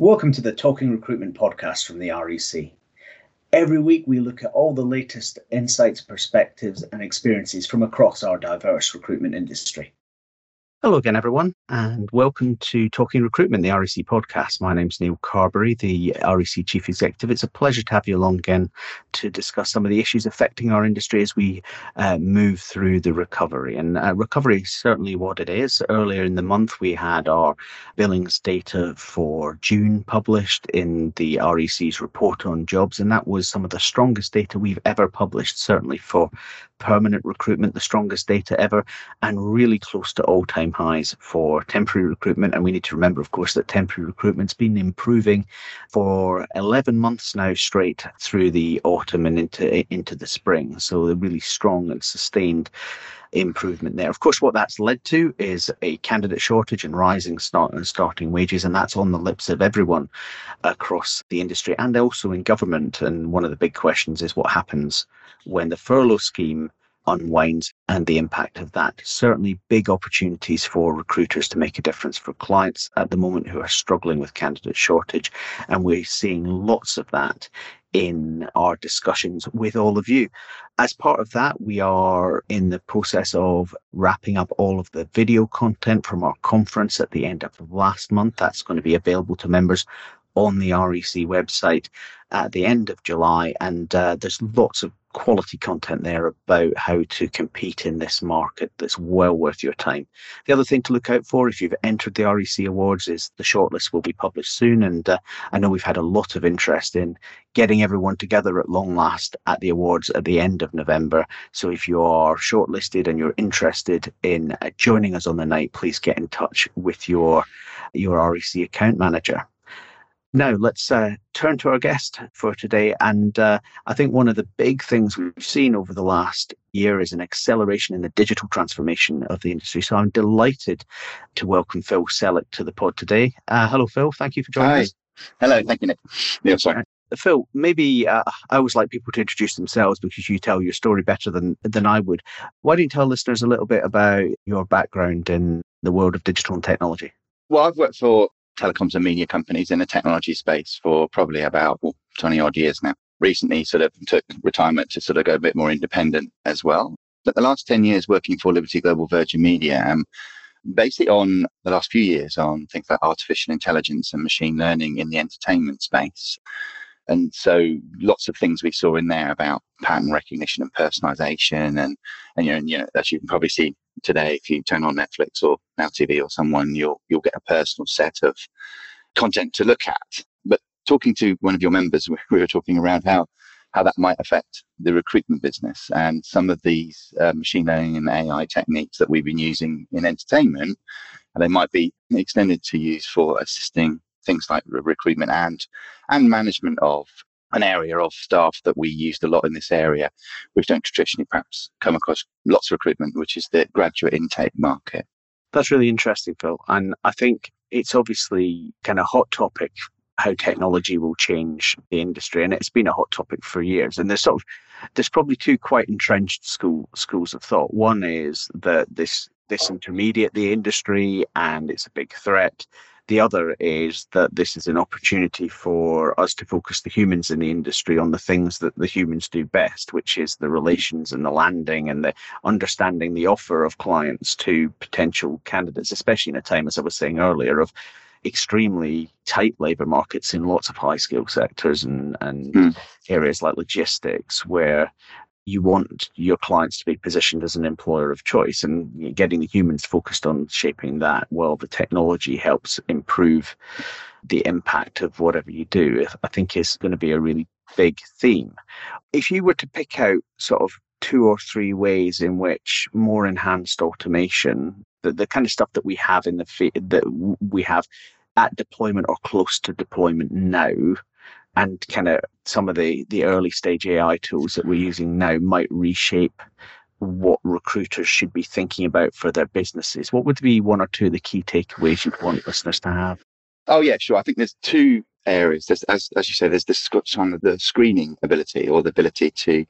Welcome to the Talking Recruitment podcast from the REC. Every week we look at all the latest insights, perspectives and experiences from across our diverse recruitment industry. Hello again, everyone, and welcome to Talking Recruitment, the REC podcast. My name's Neil Carberry, the REC Chief Executive. It's a pleasure to have you along again to discuss some of the issues affecting our industry as we move through the recovery. And recovery is certainly what it is. Earlier in the month, we had our billings data for June published in the REC's report on jobs, and that was some of the strongest data we've ever published, certainly for permanent recruitment, the strongest data ever, and really close to all-time highs for temporary recruitment. And we need to remember, of course, that temporary recruitment's been improving for 11 months now straight through the autumn and into the spring. So a really strong and sustained improvement there. Of course, what that's led to is a candidate shortage and rising starting wages, and that's on the lips of everyone across the industry and also in government. And one of the big questions is what happens when the furlough scheme unwinds and the impact of that. Certainly big opportunities for recruiters to make a difference for clients at the moment who are struggling with candidate shortage. And we're seeing lots of that in our discussions with all of you. As part of that, we are in the process of wrapping up all of the video content from our conference at the end of last month. That's going to be available to members on the REC website at the end of July. And there's lots of quality content there about how to compete in this market that's well worth your time. The other thing to look out for if you've entered the REC Awards is the shortlist will be published soon. And I know we've had a lot of interest in getting everyone together at long last at the awards at the end of November. So if you are shortlisted and you're interested in joining us on the night, please get in touch with your REC account manager. Now, let's turn to our guest for today. And I think one of the big things we've seen over the last year is an acceleration in the digital transformation of the industry. So I'm delighted to welcome Phil Selleck to the pod today. Hello, Phil. Thank you for joining us. Hello. Thank you, Nick. Yeah, sorry. Phil, maybe I always like people to introduce themselves because you tell your story better than I would. Why don't you tell listeners a little bit about your background in the world of digital and technology? Well, I've worked for telecoms and media companies in the technology space for probably about 20 odd years now. Recently sort of took retirement to sort of go a bit more independent as well. But the last 10 years working for Liberty Global Virgin Media, basically on the last few years on things like artificial intelligence and machine learning in the entertainment space. And so lots of things we saw in there about pattern recognition and personalization and as you can probably see today, if you turn on Netflix or Now TV or someone, you'll get a personal set of content to look at. But talking to one of your members, we were talking around how that might affect the recruitment business and some of these machine learning and AI techniques that we've been using in entertainment, and they might be extended to use for assisting things like recruitment and management of an area of staff that we used a lot in this area, which don't traditionally perhaps come across lots of recruitment, which is the graduate intake market. That's really interesting, Phil. And I think it's obviously kind of a hot topic, how technology will change the industry. And it's been a hot topic for years. And there's probably two quite entrenched schools of thought. One is that this disintermediates the industry and it's a big threat. The other is that this is an opportunity for us to focus the humans in the industry on the things that the humans do best, which is the relations and the landing and the understanding the offer of clients to potential candidates, especially in a time, as I was saying earlier, of extremely tight labour markets in lots of high skill sectors and areas like logistics where you want your clients to be positioned as an employer of choice, and getting the humans focused on shaping that while the technology helps improve the impact of whatever you do, I think is going to be a really big theme. If you were to pick out sort of two or three ways in which more enhanced automation, the kind of stuff that we have in the field, that we have at deployment or close to deployment now, and kind of some of the early stage AI tools that we're using now might reshape what recruiters should be thinking about for their businesses. What would be one or two of the key takeaways you'd want listeners to have? Oh, yeah, sure. I think there's two areas. There's, as you say, there's this kind of the screening ability or the ability to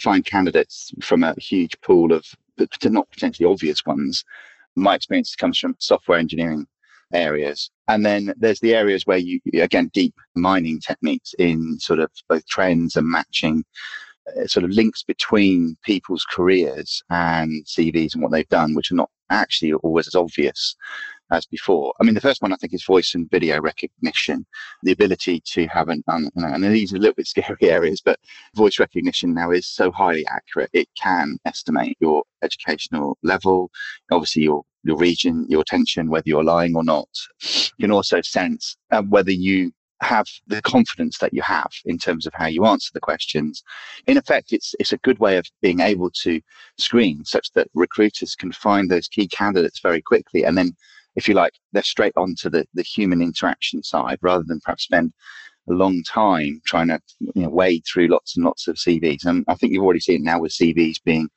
find candidates from a huge pool of not potentially obvious ones. My experience comes from software engineering areas. And then there's the areas where you, again, deep mining techniques in sort of both trends and matching sort of links between people's careers and CVs and what they've done, which are not actually always as obvious as before. I mean, the first one I think is voice and video recognition, the ability to have and these are a little bit scary areas, but voice recognition now is so highly accurate. It can estimate your educational level, obviously your region, your attention, whether you're lying or not. You can also sense whether you have the confidence that you have in terms of how you answer the questions. In effect, it's a good way of being able to screen such that recruiters can find those key candidates very quickly. And then, if you like, they're straight onto the human interaction side rather than perhaps spend a long time trying to wade through lots and lots of CVs. And I think you've already seen it now with CVs being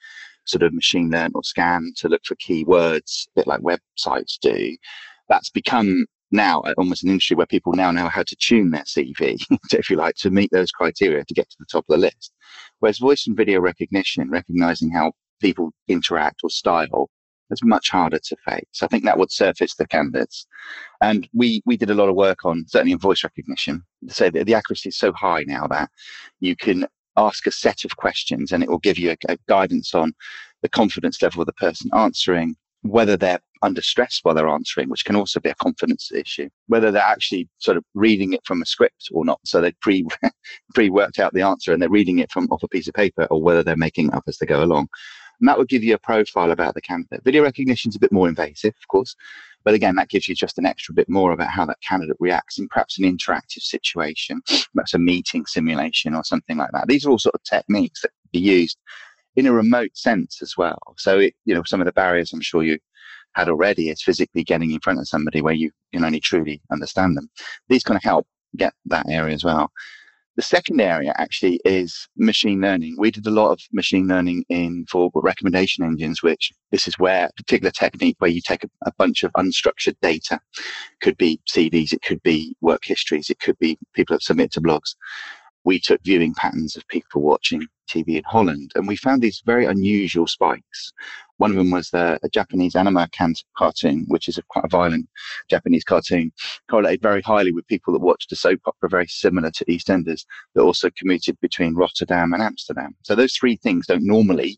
sort of machine learned or scanned to look for keywords, a bit like websites do. That's become now almost an industry where people now know how to tune their CV, if you like, to meet those criteria to get to the top of the list. Whereas voice and video recognition, recognizing how people interact or style, it's much harder to fake. So I think that would surface the candidates. And we did a lot of work on, certainly in voice recognition, to say that the accuracy is so high now that you can ask a set of questions and it will give you a guidance on the confidence level of the person answering, whether they're under stress while they're answering, which can also be a confidence issue, whether they're actually sort of reading it from a script or not. So they've pre-worked out the answer and they're reading it from off a piece of paper, or whether they're making it up as they go along. And that would give you a profile about the candidate. Video recognition is a bit more invasive, of course. But again, that gives you just an extra bit more about how that candidate reacts in perhaps an interactive situation, perhaps a meeting simulation or something like that. These are all sort of techniques that can be used in a remote sense as well. So, some of the barriers I'm sure you had already is physically getting in front of somebody where you can only truly understand them. These kind of help get that area as well. The second area actually is machine learning. We did a lot of machine learning for recommendation engines, which this is where a particular technique where you take a bunch of unstructured data, could be CVs, it could be work histories, it could be people that submit to blogs. We took viewing patterns of people watching TV in Holland, and we found these very unusual spikes. One of them was a Japanese anime cartoon, which is quite a violent Japanese cartoon, correlated very highly with people that watched a soap opera very similar to EastEnders that also commuted between Rotterdam and Amsterdam. So those three things don't normally,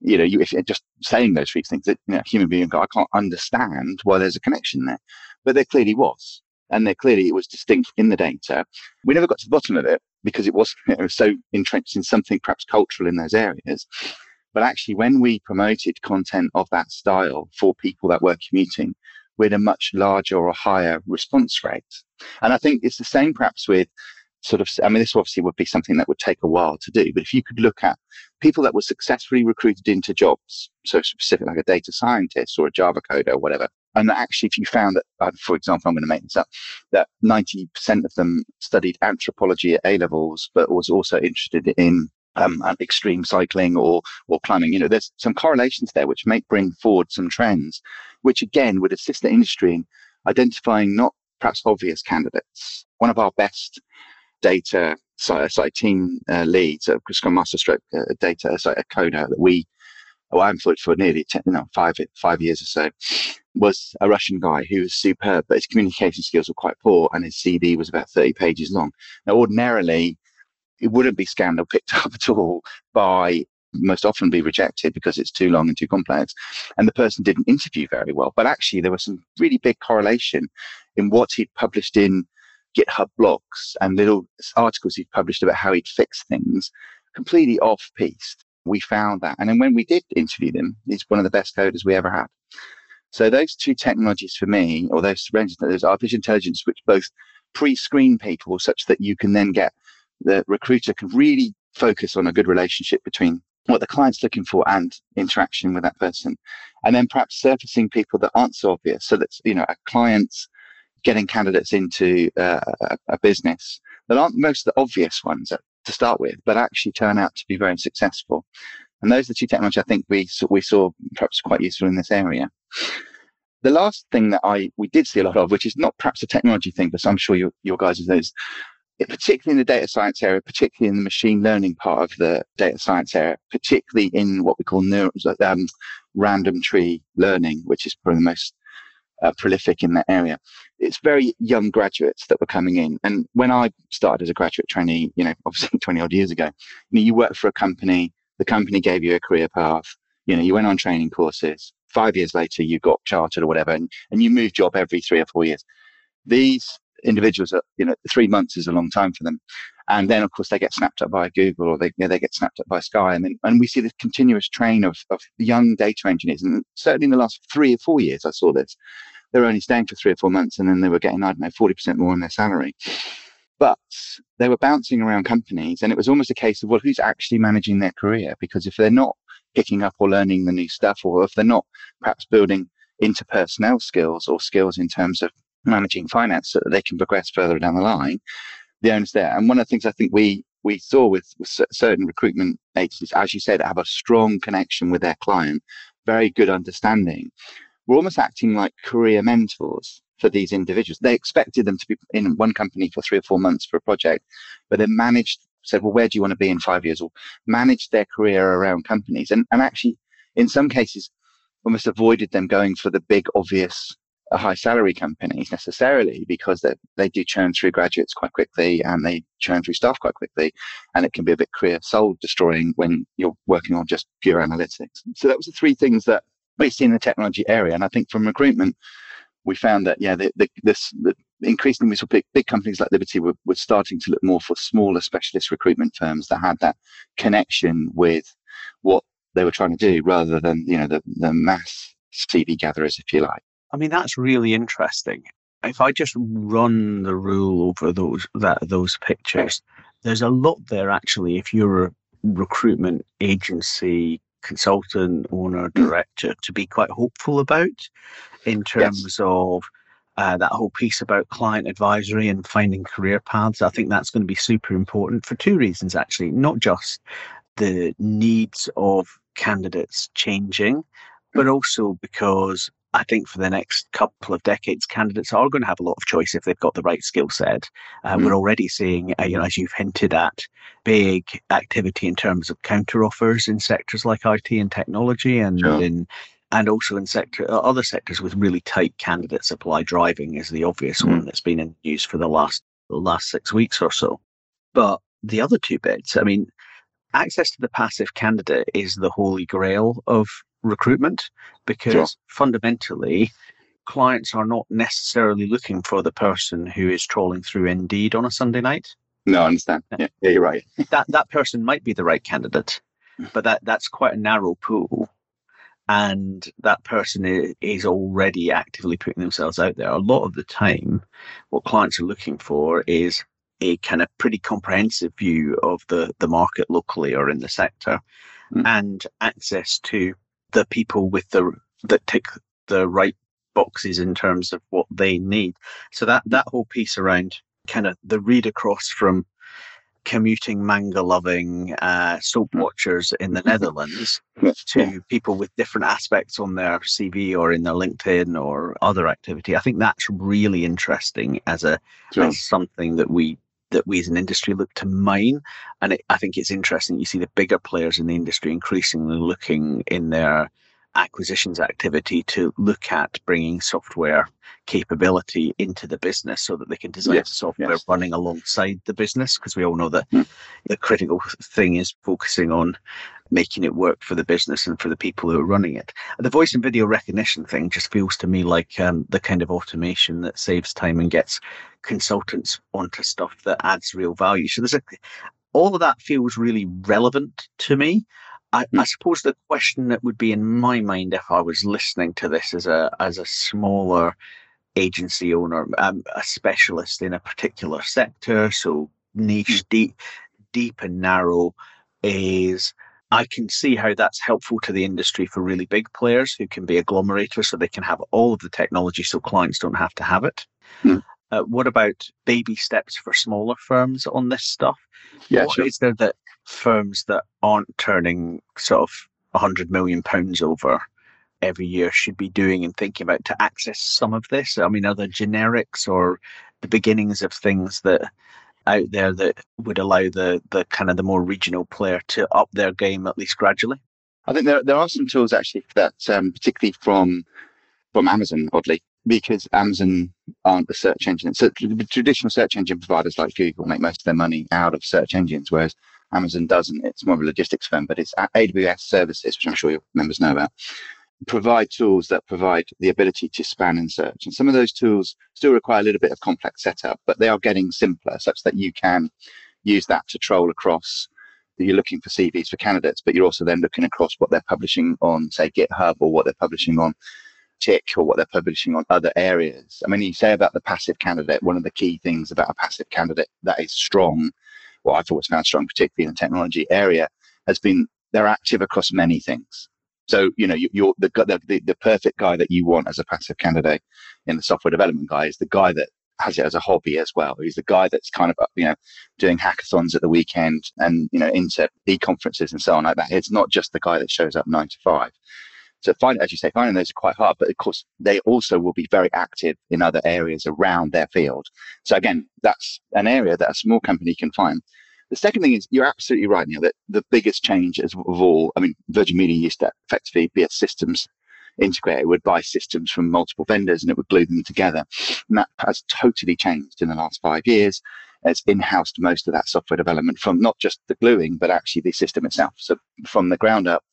if you're just saying those three things, that a human being go, I can't understand why there's a connection there. But there clearly was. And there clearly it was distinct in the data. We never got to the bottom of it because it was so entrenched in something perhaps cultural in those areas. But actually, when we promoted content of that style for people that were commuting, we had a much larger or higher response rate. And I think it's the same perhaps with this obviously would be something that would take a while to do. But if you could look at people that were successfully recruited into jobs, so specific like a data scientist or a Java coder or whatever, and actually if you found that, for example, I'm going to make this up, that 90% of them studied anthropology at A-levels, but was also interested in extreme cycling or climbing. There's some correlations there which bring forward some trends, which again would assist the industry in identifying not perhaps obvious candidates. One of our best data team leads, Scrum Master / data coder that I employed for nearly 5 years or so, was a Russian guy who was superb, but his communication skills were quite poor and his CV was about 30 pages long. Now, ordinarily, it wouldn't be scanned or picked up at all, most often be rejected because it's too long and too complex. And the person didn't interview very well. But actually, there was some really big correlation in what he'd published in GitHub blogs and little articles he'd published about how he'd fix things, completely off-piste. We found that. And then when we did interview them, he's one of the best coders we ever had. So those two technologies for me, or those artificial intelligence, which both pre-screen people such that you can then get the recruiter can really focus on a good relationship between what the client's looking for and interaction with that person. And then perhaps surfacing people that aren't so obvious. So that's, a client's getting candidates into a business that aren't most of the obvious ones to start with, but actually turn out to be very successful. And those are the two technologies I think we saw perhaps quite useful in this area. The last thing that we did see a lot of, which is not perhaps a technology thing, but I'm sure your guys know this, particularly in the data science area, particularly in the machine learning part of the data science area, particularly in what we call random tree learning, which is probably the most prolific in that area. It's very young graduates that were coming in. And when I started as a graduate trainee, you know, obviously 20 odd years ago, you know, you worked for a company, the company gave you a career path, you know, you went on training courses. 5 years later, you got chartered or whatever, and you move job every 3 or 4 years. These individuals, are, you know, 3 months is a long time for them. And then, of course, they get snapped up by Google, or they get snapped up by Sky. And we see this continuous train of young data engineers. And certainly in the last 3 or 4 years, I saw this. They were only staying for 3 or 4 months, and then they were getting, I don't know, 40% more on their salary. But they were bouncing around companies, and it was almost a case of, well, who's actually managing their career? Because if they're not picking up or learning the new stuff, or if they're not perhaps building interpersonnel skills or skills in terms of managing finance so that they can progress further down the line, the onus there. And one of the things I think we saw with certain recruitment agencies, as you said, have a strong connection with their client, very good understanding. We're almost acting like career mentors for these individuals. They expected them to be in one company for 3 or 4 months for a project, but they said, well, where do you want to be in 5 years? Or managed their career around companies. And actually, in some cases, almost avoided them going for the big, obvious, high salary companies necessarily, because they do churn through graduates quite quickly, and they churn through staff quite quickly. And it can be a bit career soul destroying when you're working on just pure analytics. So that was the three things that we see in the technology area. And I think from recruitment, we found that, yeah, increasingly we saw big companies like Liberty were starting to look more for smaller specialist recruitment firms that had that connection with what they were trying to do, rather than, you know, the mass CV gatherers, if you like. I mean, that's really interesting. If I just run the rule over those pictures, there's a lot there actually. If you're a recruitment agency, consultant, owner, director, to be quite hopeful about in terms of that whole piece about client advisory and finding career paths. I think that's going to be super important for two reasons, actually. Not just the needs of candidates changing, but also because I think for the next couple of decades, candidates are going to have a lot of choice if they've got the right skill set. We're already seeing, you know, as you've hinted at, big activity in terms of counter offers in sectors like IT and technology, and also in other sectors with really tight candidate supply. Driving is the obvious one that's been in the news for the last 6 weeks or so. But the other two bits, I mean, access to the passive candidate is the holy grail of recruitment, because fundamentally clients are not necessarily looking for the person who is trawling through Indeed on a Sunday night. No, I understand. Yeah, you're right. that person might be the right candidate, but that's quite a narrow pool, and that person is already actively putting themselves out there. A lot of the time, what clients are looking for is a kind of pretty comprehensive view of the market locally or in the sector, and access to the people with that tick the right boxes in terms of what they need. So that whole piece around kind of the read across from commuting manga loving soap watchers in the Netherlands to people with different aspects on their CV or in their LinkedIn or other activity, I think that's really interesting as something that we as an industry look to mine. And I think it's interesting. You see the bigger players in the industry increasingly looking in their acquisitions activity to look at bringing software capability into the business so that they can design software running alongside the business, because we all know that the critical thing is focusing on making it work for the business and for the people who are running it. The voice and video recognition thing just feels to me like the kind of automation that saves time and gets consultants onto stuff that adds real value. So all of that feels really relevant to me. I suppose the question that would be in my mind if I was listening to this as a smaller agency owner, a specialist in a particular sector, so niche, deep and narrow, is I can see how that's helpful to the industry for really big players who can be agglomerators, so they can have all of the technology so clients don't have to have it. What about baby steps for smaller firms on this stuff? What is there that firms that aren't turning sort of £100 million over every year should be doing and thinking about to access some of this? I mean, are there generics or the beginnings of things that out there that would allow the kind of the more regional player to up their game, at least gradually? I think there are some tools actually for that, particularly from Amazon, oddly. because Amazon aren't a search engine. So the traditional search engine providers like Google make most of their money out of search engines, whereas Amazon doesn't. It's more of a logistics firm, but it's AWS services, which I'm sure your members know about, provide tools that provide the ability to span and search. And some of those tools still require a little bit of complex setup, but they are getting simpler such that you can use that to troll across. You're looking for CVs for candidates, but you're also then looking across what they're publishing on, say, GitHub, or what they're publishing on TIC, or what they're publishing on other areas. I mean, you say about the passive candidate, one of the key things about a passive candidate that is strong, well, I've always found strong, particularly in the technology area, has been they're active across many things. So, you know, you're the perfect guy that you want as a passive candidate in the software development guy is the guy that has it as a hobby as well. He's the guy that's kind of, you know, doing hackathons at the weekend and, you know, into e-conferences and so on like that. It's not just the guy that shows up 9 to 5. So as you say, finding those are quite hard, but of course they also will be very active in other areas around their field. So again, that's an area that a small company can find. The second thing is, you're absolutely right, Neil, that the biggest change of all, I mean, Virgin Media used to effectively be a systems integrator. It would buy systems from multiple vendors and it would glue them together. And that has totally changed in the last 5 years. It's in-housed most of that software development from not just the gluing, but actually the system itself. So from the ground up,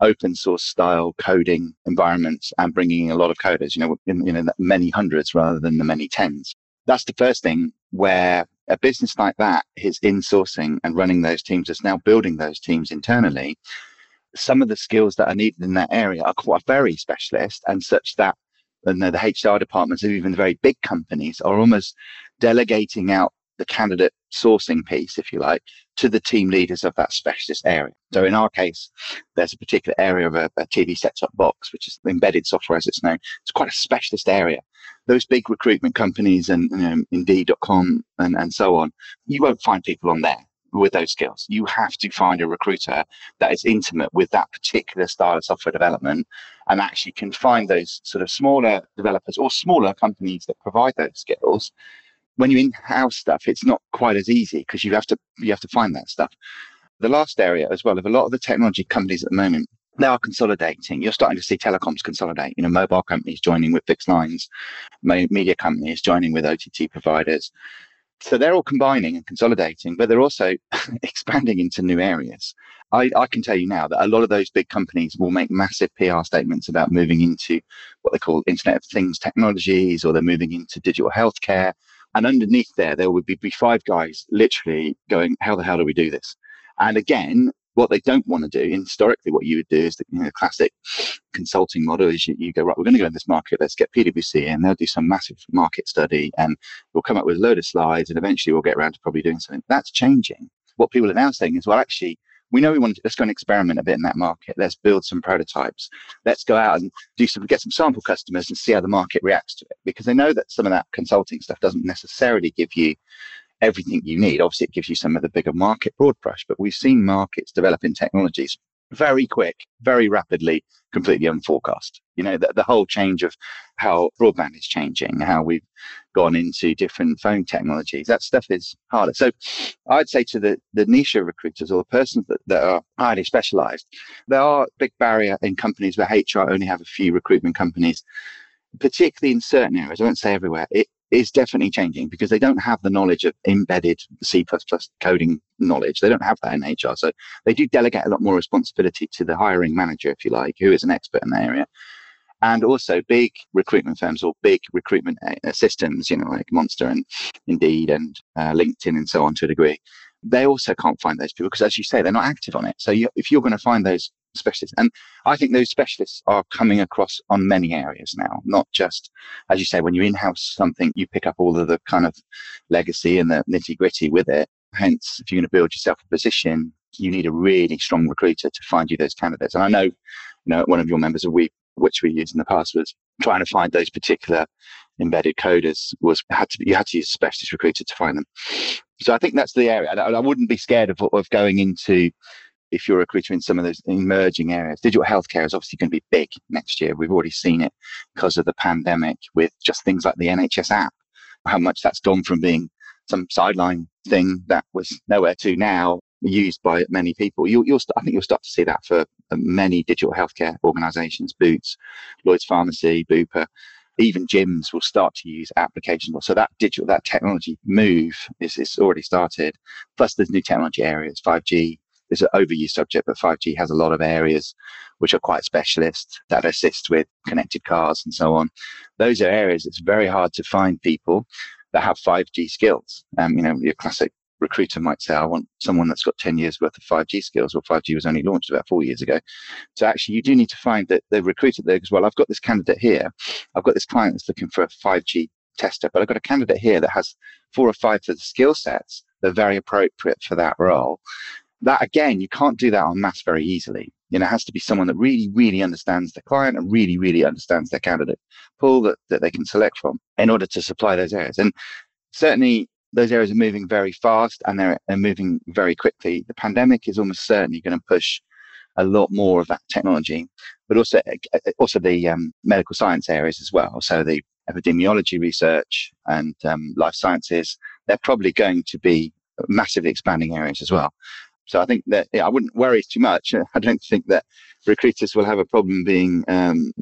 open source style coding environments and bringing in a lot of coders, you know, in many hundreds rather than the many tens. That's the first thing where a business like that is insourcing and running those teams. It's now building those teams internally. Some of the skills that are needed in that area are quite very specialist and such that, you know, the HR departments of even very big companies are almost delegating out the candidate sourcing piece, if you like, to the team leaders of that specialist area. So in our case, there's a particular area of a TV set-top box, which is embedded software as it's known. It's quite a specialist area. Those big recruitment companies and, you know, Indeed.com and so on, you won't find people on there with those skills. You have to find a recruiter that is intimate with that particular style of software development and actually can find those sort of smaller developers or smaller companies that provide those skills. When you in-house stuff, it's not quite as easy because you have to find that stuff. The last area as well, of a lot of the technology companies at the moment, they are consolidating. You're starting to see telecoms consolidate, you know, mobile companies joining with fixed lines, media companies joining with OTT providers. So they're all combining and consolidating, but they're also expanding into new areas. I can tell you now that a lot of those big companies will make massive PR statements about moving into what they call Internet of Things technologies, or they're moving into digital healthcare. And underneath there would be five guys literally going, how the hell do we do this? And again, what they don't want to do, historically, what you would do is the, you know, classic consulting model is you go, right, we're going to go in this market, let's get PwC in, they'll do some massive market study and we'll come up with a load of slides and eventually we'll get around to probably doing something. That's changing. What people are now saying is, well, actually, we know we want to, let's go and experiment a bit in that market. Let's build some prototypes. Let's go out and get some sample customers and see how the market reacts to it. Because they know that some of that consulting stuff doesn't necessarily give you everything you need. Obviously, it gives you some of the bigger market broad brush, but we've seen markets develop in technologies very quick, very rapidly, completely unforecast. You know, the whole change of how broadband is changing, how we've gone into different phone technologies, that stuff is harder. So I'd say to the niche recruiters or the persons that are highly specialized, there are a big barrier in companies where HR only have a few recruitment companies, particularly in certain areas. I won't say everywhere. It is definitely changing because they don't have the knowledge of embedded C++ coding knowledge. They don't have that in HR. So they do delegate a lot more responsibility to the hiring manager, if you like, who is an expert in the area. And also big recruitment firms or big recruitment systems, you know, like Monster and Indeed and LinkedIn and so on to a degree. They also can't find those people because, as you say, they're not active on it. So if you're going to find those specialists, and I think those specialists are coming across on many areas now, not just, as you say, when you in-house something, you pick up all of the kind of legacy and the nitty-gritty with it. Hence, if you're going to build yourself a position, you need a really strong recruiter to find you those candidates. And I know, you know, one of your members of Weep, which we used in the past, was trying to find those particular embedded coders. You had to use a specialist recruiter to find them. So I think that's the area. I wouldn't be scared of going into, if you're a recruiter in some of those emerging areas. Digital healthcare is obviously going to be big next year. We've already seen it because of the pandemic with just things like the NHS app, how much that's gone from being some sideline thing that was nowhere to now used by many people. I think you'll start to see that for many digital healthcare organizations, Boots, Lloyd's Pharmacy, Bupa. even gyms will start to use applications. So that digital, that technology move is already started. Plus there's new technology areas, 5G. It's an overused subject, but 5G has a lot of areas which are quite specialist that assist with connected cars and so on. Those are areas it's very hard to find people that have 5G skills. You know, your classic recruiter might say, I want someone that's got 10 years worth of 5G skills, or 5G was only launched about 4 years ago. So actually you do need to find that the recruiter there goes, well, I've got this candidate here. I've got this client that's looking for a 5G tester, but I've got a candidate here that has 4 or 5 of the skill sets that are very appropriate for that role. That, again, you can't do that en masse very easily. You know, it has to be someone that really, really understands the client and really, really understands their candidate pool that they can select from in order to supply those areas. And certainly those areas are moving very fast and they're moving very quickly. The pandemic is almost certainly going to push a lot more of that technology, but also the medical science areas as well. So the epidemiology research and life sciences, they're probably going to be massively expanding areas as well. So I think that I wouldn't worry too much. I don't think that recruiters will have a problem being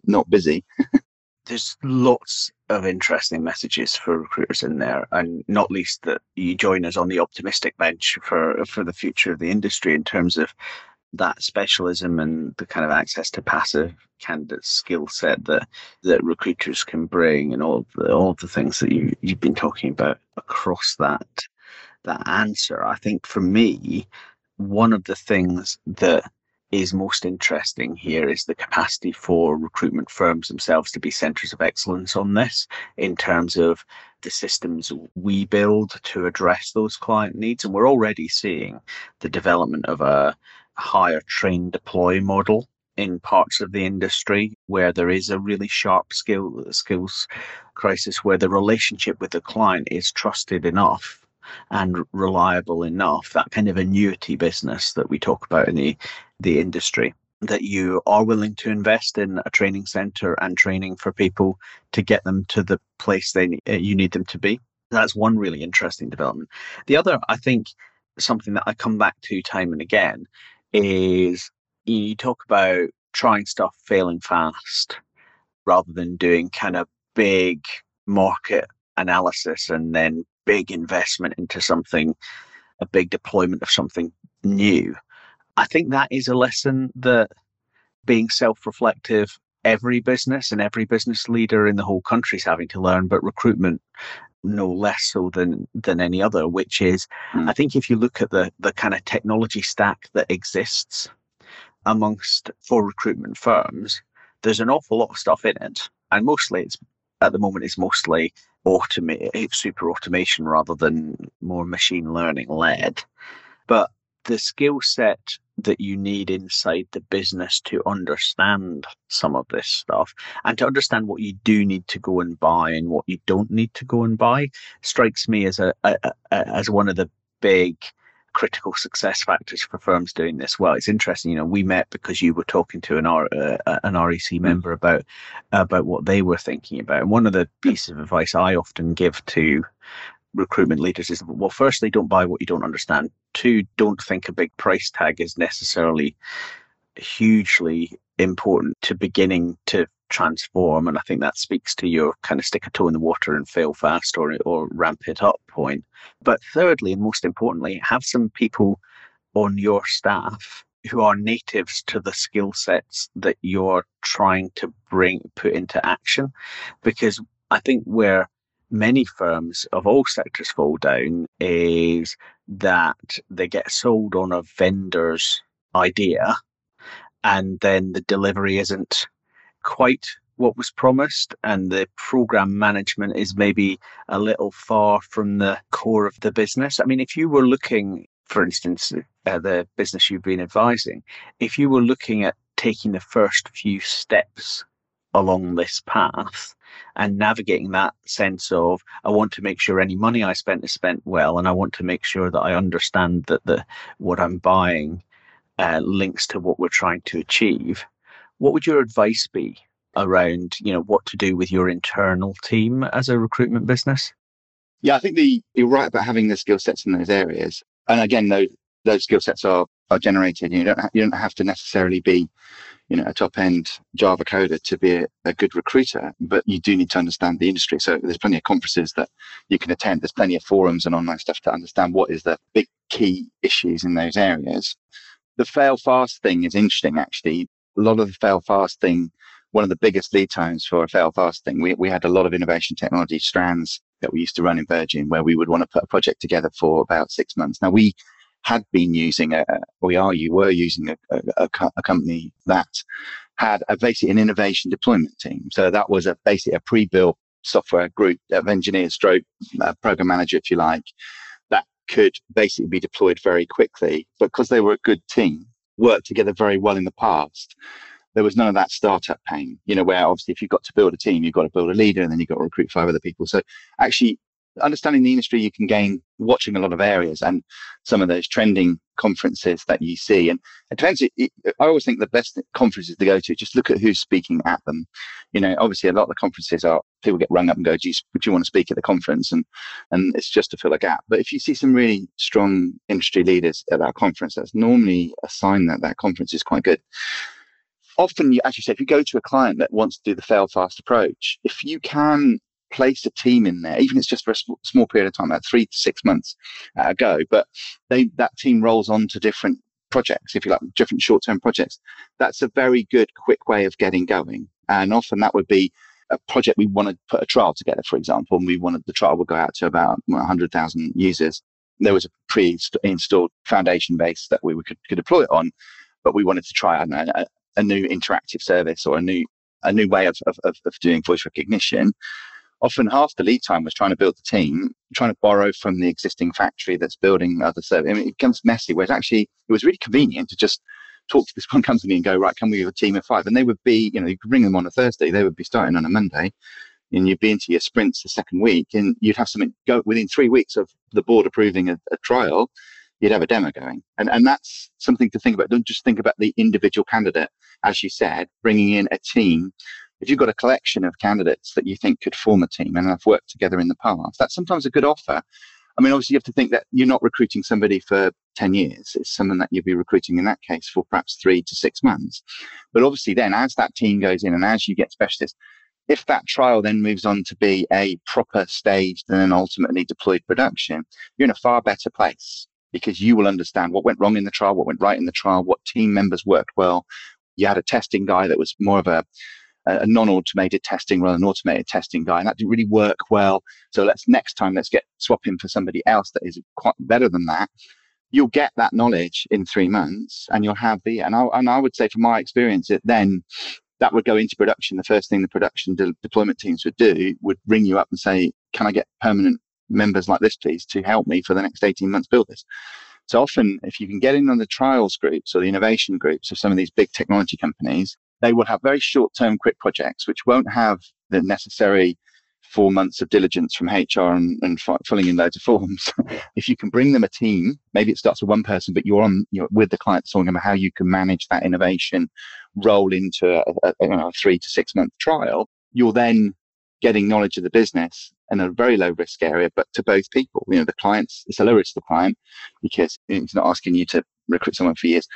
not busy. There's lots of interesting messages for recruiters in there, and not least that you join us on the optimistic bench for the future of the industry in terms of that specialism and the kind of access to passive candidate skill set that recruiters can bring, and all the things that you've been talking about across that answer. I think for me, one of the things that is most interesting here is the capacity for recruitment firms themselves to be centres of excellence on this in terms of the systems we build to address those client needs. And we're already seeing the development of a hire, train, deploy model in parts of the industry where there is a really sharp skills crisis, where the relationship with the client is trusted enough and reliable enough, that kind of annuity business that we talk about in the industry, that you are willing to invest in a training centre and training for people to get them to the place you need them to be. That's one really interesting development. The other, I think, something that I come back to time and again is you talk about trying stuff, failing fast, rather than doing kind of big market analysis and then big investment into something, a big deployment of something new. I think that is a lesson that, being self-reflective, every business and every business leader in the whole country is having to learn, but recruitment no less so than any other, which is, I think if you look at the kind of technology stack that exists for recruitment firms, there's an awful lot of stuff in it. And mostly it's mostly super automation rather than more machine learning led. But the skill set that you need inside the business to understand some of this stuff and to understand what you do need to go and buy and what you don't need to go and buy strikes me as as one of the big critical success factors for firms doing this well. It's interesting, you know, we met because you were talking to an REC member about what they were thinking about. And one of the pieces of advice I often give to recruitment leaders is, well, firstly, don't buy what you don't understand. 2, don't think a big price tag is necessarily hugely important to beginning to transform. And I think that speaks to your kind of stick a toe in the water and fail fast or ramp it up point. But thirdly, and most importantly, have some people on your staff who are natives to the skill sets that you're trying to put into action. Because I think where many firms of all sectors fall down is that they get sold on a vendor's idea and then the delivery isn't quite what was promised, and the program management is maybe a little far from the core of the business. I mean, if you were looking, for instance, the business you've been advising, if you were looking at taking the first few steps along this path and navigating that sense of, I want to make sure any money I spent is spent well, and I want to make sure that I understand that what I'm buying links to what we're trying to achieve, what would your advice be around, you know, what to do with your internal team as a recruitment business? Yeah, I think you're right about having the skill sets in those areas. And again, those skill sets are generated. You don't have to necessarily be a top-end Java coder to be a good recruiter, but you do need to understand the industry. So there's plenty of conferences that you can attend. There's plenty of forums and online stuff to understand what is the big key issues in those areas. The fail fast thing is interesting, actually. A lot of the fail fast thing, one of the biggest lead times for a fail fast thing, we had a lot of innovation technology strands that we used to run in Virgin where we would want to put a project together for about 6 months. Now, we had been using, a company that had basically an innovation deployment team. So that was basically a pre-built software group of engineers, program manager, if you like, that could basically be deployed very quickly. But because they were a good team, worked together very well in the past, there was none of that startup pain, where obviously if you've got to build a team, you've got to build a leader and then you've got to recruit 5 other people. So actually, understanding the industry, you can gain watching a lot of areas and some of those trending conferences that you see. And it depends, I always think the best conferences to go to, just look at who's speaking at them. Obviously a lot of the conferences are, people get rung up and go, do you want to speak at the conference? And it's just to fill a gap. But if you see some really strong industry leaders at that conference, that's normally a sign that that conference is quite good. Often, as you said, if you go to a client that wants to do the fail fast approach, if you can place a team in there, even if it's just for a small period of time, about 3 to 6 months ago, but that team rolls on to different projects, if you like, different short-term projects, that's a very good, quick way of getting going. And often that would be a project we want to put a trial together, for example, and the trial would go out to about 100,000 users. There was a pre-installed foundation base that we could deploy it on, but we wanted to try, a new interactive service or a new way of doing voice recognition. Often half the lead time was trying to build the team, trying to borrow from the existing factory that's building other service. It becomes messy, whereas actually it was really convenient to just talk to this one company and go, right, can we have a team of 5? And they would be, you could bring them on a Thursday, they would be starting on a Monday, and you'd be into your sprints the second week, and you'd have something go within 3 weeks of the board approving a trial, you'd have a demo going. And that's something to think about. Don't just think about the individual candidate, as you said, bringing in a team. If you've got a collection of candidates that you think could form a team and have worked together in the past, that's sometimes a good offer. I mean, obviously, you have to think that you're not recruiting somebody for 10 years. It's someone that you'll be recruiting in that case for perhaps 3 to 6 months. But obviously, then as that team goes in and as you get specialists, if that trial then moves on to be a proper staged and then ultimately deployed production, you're in a far better place because you will understand what went wrong in the trial, what went right in the trial, what team members worked well. You had a testing guy that was more of a non-automated testing rather than automated testing guy, and that didn't really work well. So next time let's swap in for somebody else that is quite better than that. You'll get that knowledge in 3 months, and you'll have I would say from my experience that then that would go into production. The first thing the production deployment teams would do would ring you up and say, can I get permanent members like this, please, to help me for the next 18 months build this? So often, if you can get in on the trials groups or the innovation groups of some of these big technology companies, they will have very short-term quick projects, which won't have the necessary 4 months of diligence from HR and filling in loads of forms. If you can bring them a team, maybe it starts with one person, but you're with the client talking about how you can manage that innovation roll into a 3 to 6 month trial, you're then getting knowledge of the business in a very low risk area, but to both people, the clients, it's a low risk to the client because it's not asking you to recruit someone for years.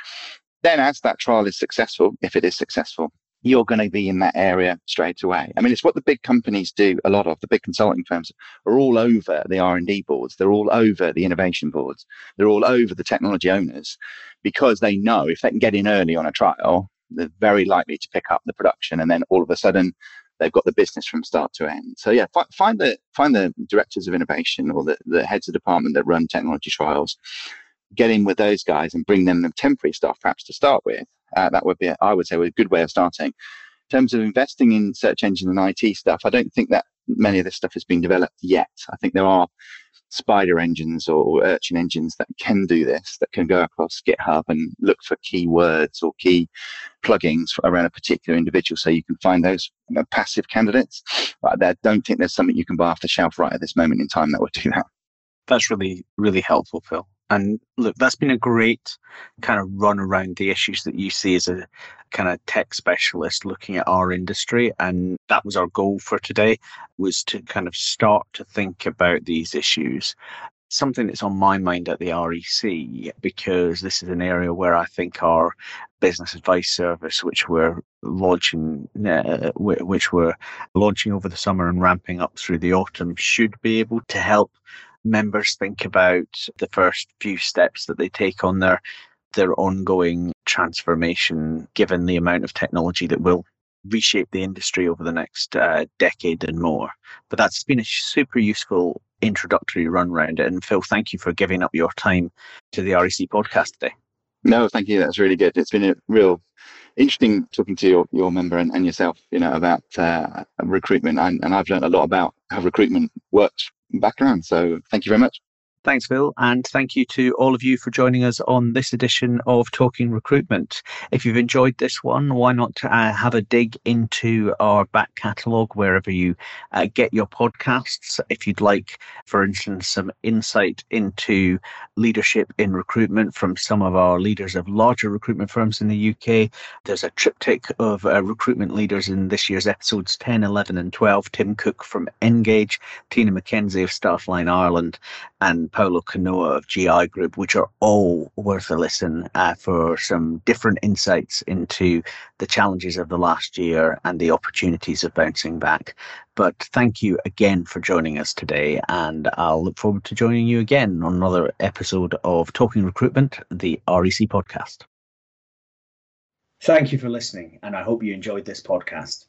Then as that trial is successful, if it is successful, you're going to be in that area straight away. I mean, it's what the big companies do a lot of. The big consulting firms are all over the R&D boards. They're all over the innovation boards. They're all over the technology owners because they know if they can get in early on a trial, they're very likely to pick up the production. And then all of a sudden, they've got the business from start to end. So yeah, find the directors of innovation or the heads of department that run technology trials. Get in with those guys and bring them the temporary staff perhaps to start with. That would be, I would say, a good way of starting. In terms of investing in search engine and IT stuff, I don't think that many of this stuff has been developed yet. I think there are spider engines or urchin engines that can do this, that can go across GitHub and look for keywords or key plugins around a particular individual so you can find those passive candidates. But I don't think there's something you can buy off the shelf right at this moment in time that would do that. That's really, really helpful, Phil. And look, that's been a great kind of run around the issues that you see as a kind of tech specialist looking at our industry. And that was our goal for today, was to kind of start to think about these issues. something that's on my mind at the REC, because this is an area where I think our business advice service, which we're launching over the summer and ramping up through the autumn, should be able to help members think about the first few steps that they take on their ongoing transformation, given the amount of technology that will reshape the industry over the next decade and more. But that's been a super useful introductory run round. And Phil, thank you for giving up your time to the REC podcast today. No, thank you. That's really good. It's been a real interesting talking to your member and yourself, about recruitment. And I've learned a lot about how recruitment works background. So thank you very much. Thanks, Phil. And thank you to all of you for joining us on this edition of Talking Recruitment. If you've enjoyed this one, why not have a dig into our back catalogue wherever you get your podcasts. If you'd like, for instance, some insight into leadership in recruitment from some of our leaders of larger recruitment firms in the UK, there's a triptych of recruitment leaders in this year's episodes 10, 11 and 12. Tim Cook from Engage, Tina McKenzie of Staffline Ireland and Paolo Canoa of GI Group, which are all worth a listen for some different insights into the challenges of the last year and the opportunities of bouncing back. But thank you again for joining us today, and I'll look forward to joining you again on another episode of Talking Recruitment, the REC podcast. Thank you for listening, and I hope you enjoyed this podcast.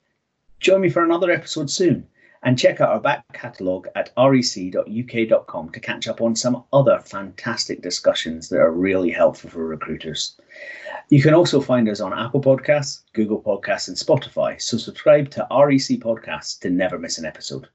Join me for another episode soon. And check out our back catalogue at rec.uk.com to catch up on some other fantastic discussions that are really helpful for recruiters. You can also find us on Apple Podcasts, Google Podcasts and Spotify, so subscribe to REC Podcasts to never miss an episode.